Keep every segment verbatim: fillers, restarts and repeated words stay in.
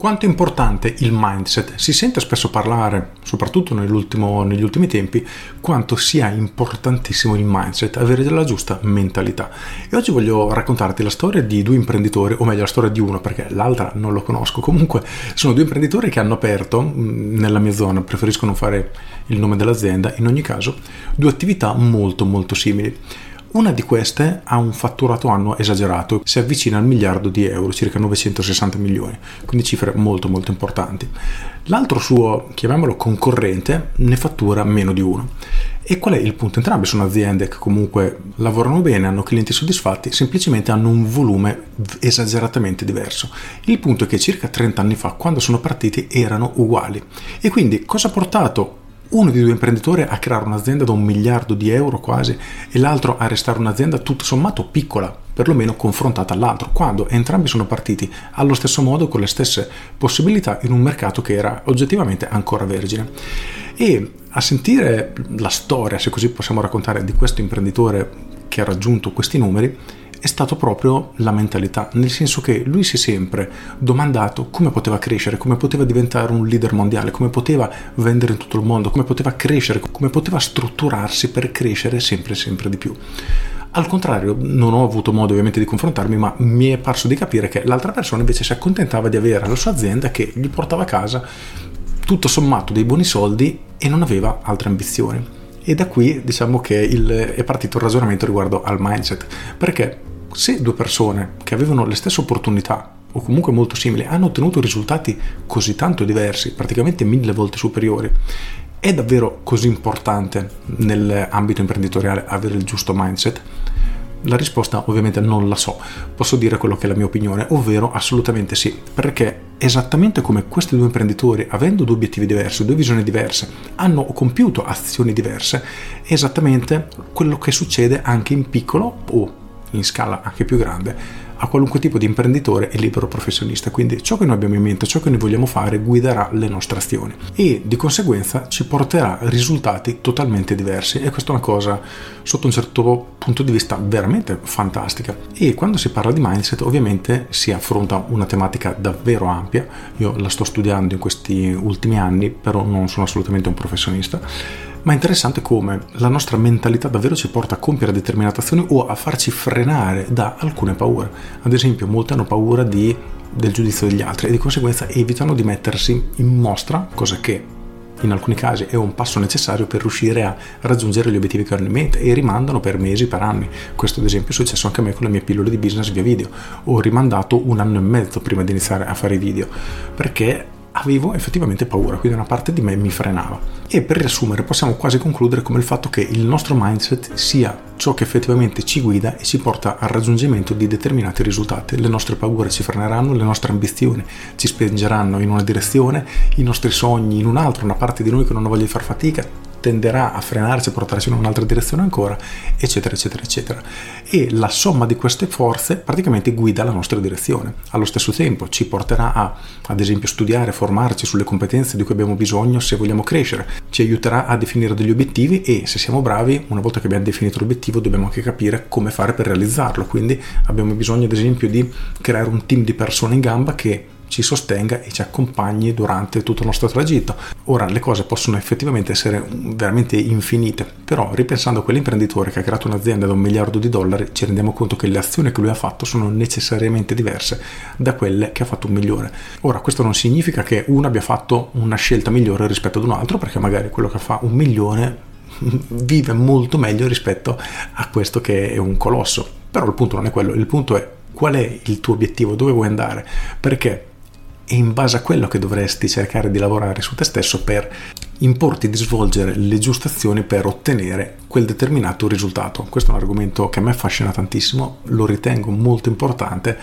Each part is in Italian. Quanto è importante il mindset? Si sente spesso parlare, soprattutto negli ultimi tempi, quanto sia importantissimo il mindset, avere la giusta mentalità. E oggi voglio raccontarti la storia di due imprenditori, o meglio la storia di uno, perché l'altra non lo conosco. Comunque sono due imprenditori che hanno aperto, nella mia zona, preferisco non fare il nome dell'azienda, in ogni caso, due attività molto molto simili. Una di queste ha un fatturato annuo esagerato, si avvicina al miliardo di euro, circa novecentosessanta milioni, quindi cifre molto molto importanti. L'altro suo, chiamiamolo concorrente, ne fattura meno di uno. E qual è il punto? Entrambe sono aziende che comunque lavorano bene, hanno clienti soddisfatti, semplicemente hanno un volume esageratamente diverso. Il punto è che circa trenta anni fa, quando sono partiti, erano uguali. E quindi cosa ha portato uno dei due imprenditori a creare un'azienda da un miliardo di euro quasi e l'altro a restare un'azienda tutto sommato piccola, perlomeno confrontata all'altro, quando entrambi sono partiti allo stesso modo, con le stesse possibilità, in un mercato che era oggettivamente ancora vergine? E a sentire la storia, se così possiamo raccontare, di questo imprenditore che ha raggiunto questi numeri, è stato proprio la mentalità, nel senso che lui si è sempre domandato come poteva crescere, come poteva diventare un leader mondiale, come poteva vendere in tutto il mondo, come poteva crescere, come poteva strutturarsi per crescere sempre sempre di più. Al contrario, non ho avuto modo ovviamente di confrontarmi, ma mi è parso di capire che l'altra persona invece si accontentava di avere la sua azienda che gli portava a casa tutto sommato dei buoni soldi e non aveva altre ambizioni. E da qui diciamo che il, è partito il ragionamento riguardo al mindset, perché se due persone che avevano le stesse opportunità o comunque molto simili hanno ottenuto risultati così tanto diversi, praticamente mille volte superiori, è davvero così importante nell'ambito imprenditoriale avere il giusto mindset? La risposta ovviamente non la so, posso dire quello che è la mia opinione, ovvero assolutamente sì, perché esattamente come questi due imprenditori, avendo due obiettivi diversi, due visioni diverse, hanno compiuto azioni diverse, è esattamente quello che succede anche in piccolo o in scala anche più grande a qualunque tipo di imprenditore e libero professionista. Quindi ciò che noi abbiamo in mente, ciò che noi vogliamo fare, guiderà le nostre azioni e di conseguenza ci porterà risultati totalmente diversi, e questa è una cosa sotto un certo punto di vista veramente fantastica. E quando si parla di mindset ovviamente si affronta una tematica davvero ampia, io la sto studiando in questi ultimi anni, però non sono assolutamente un professionista, ma è interessante come la nostra mentalità davvero ci porta a compiere determinate azioni o a farci frenare da alcune paure. Ad esempio, molti hanno paura di, del giudizio degli altri e di conseguenza evitano di mettersi in mostra, cosa che in alcuni casi è un passo necessario per riuscire a raggiungere gli obiettivi che hanno in mente, e rimandano per mesi, per anni. Questo ad esempio è successo anche a me con le mie pillole di business via video. Ho rimandato un anno e mezzo prima di iniziare a fare i video perché avevo effettivamente paura, quindi una parte di me mi frenava. E per riassumere possiamo quasi concludere come il fatto che il nostro mindset sia ciò che effettivamente ci guida e ci porta al raggiungimento di determinati risultati. Le nostre paure ci freneranno, le nostre ambizioni ci spingeranno in una direzione, i nostri sogni in un'altra, una parte di noi che non ha voglia di far fatica tenderà a frenarci e portarci in un'altra direzione ancora, eccetera eccetera eccetera. E la somma di queste forze praticamente guida la nostra direzione, allo stesso tempo ci porterà a, ad esempio, studiare, formarci sulle competenze di cui abbiamo bisogno se vogliamo crescere, ci aiuterà a definire degli obiettivi e, se siamo bravi, una volta che abbiamo definito l'obiettivo dobbiamo anche capire come fare per realizzarlo. Quindi abbiamo bisogno ad esempio di creare un team di persone in gamba che ci sostenga e ci accompagni durante tutto il nostro tragitto. Ora, le cose possono effettivamente essere veramente infinite, però ripensando a quell'imprenditore che ha creato un'azienda da un miliardo di dollari, ci rendiamo conto che le azioni che lui ha fatto sono necessariamente diverse da quelle che ha fatto un milione. Ora, questo non significa che uno abbia fatto una scelta migliore rispetto ad un altro, perché magari quello che fa un milione vive molto meglio rispetto a questo che è un colosso. Però il punto non è quello, il punto è qual è il tuo obiettivo, dove vuoi andare, perché è in base a quello che dovresti cercare di lavorare su te stesso per importi di svolgere le giuste azioni per ottenere quel determinato risultato. Questo è un argomento che a me affascina tantissimo, lo ritengo molto importante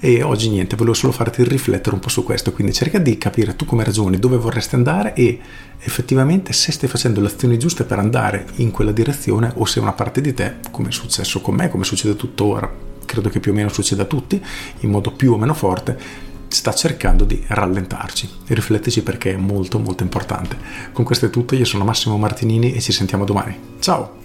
e oggi niente, volevo solo farti riflettere un po' su questo. Quindi cerca di capire tu come ragioni, dove vorresti andare e effettivamente se stai facendo le azioni giuste per andare in quella direzione o se una parte di te, come è successo con me, come succede tuttora, credo che più o meno succeda a tutti in modo più o meno forte, sta cercando di rallentarci. Riflettici perché è molto molto importante. Con questo è tutto, io sono Massimo Martinini e ci sentiamo domani. Ciao!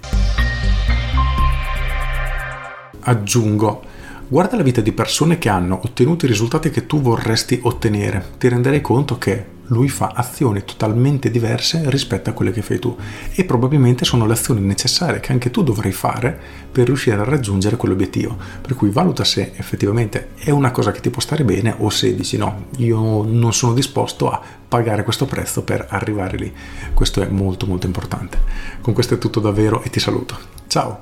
Aggiungo, guarda la vita di persone che hanno ottenuto i risultati che tu vorresti ottenere. Ti renderai conto che lui fa azioni totalmente diverse rispetto a quelle che fai tu e probabilmente sono le azioni necessarie che anche tu dovrai fare per riuscire a raggiungere quell'obiettivo, per cui valuta se effettivamente è una cosa che ti può stare bene o se dici no, io non sono disposto a pagare questo prezzo per arrivare lì. Questo è molto molto importante. Con questo è tutto davvero e ti saluto. Ciao!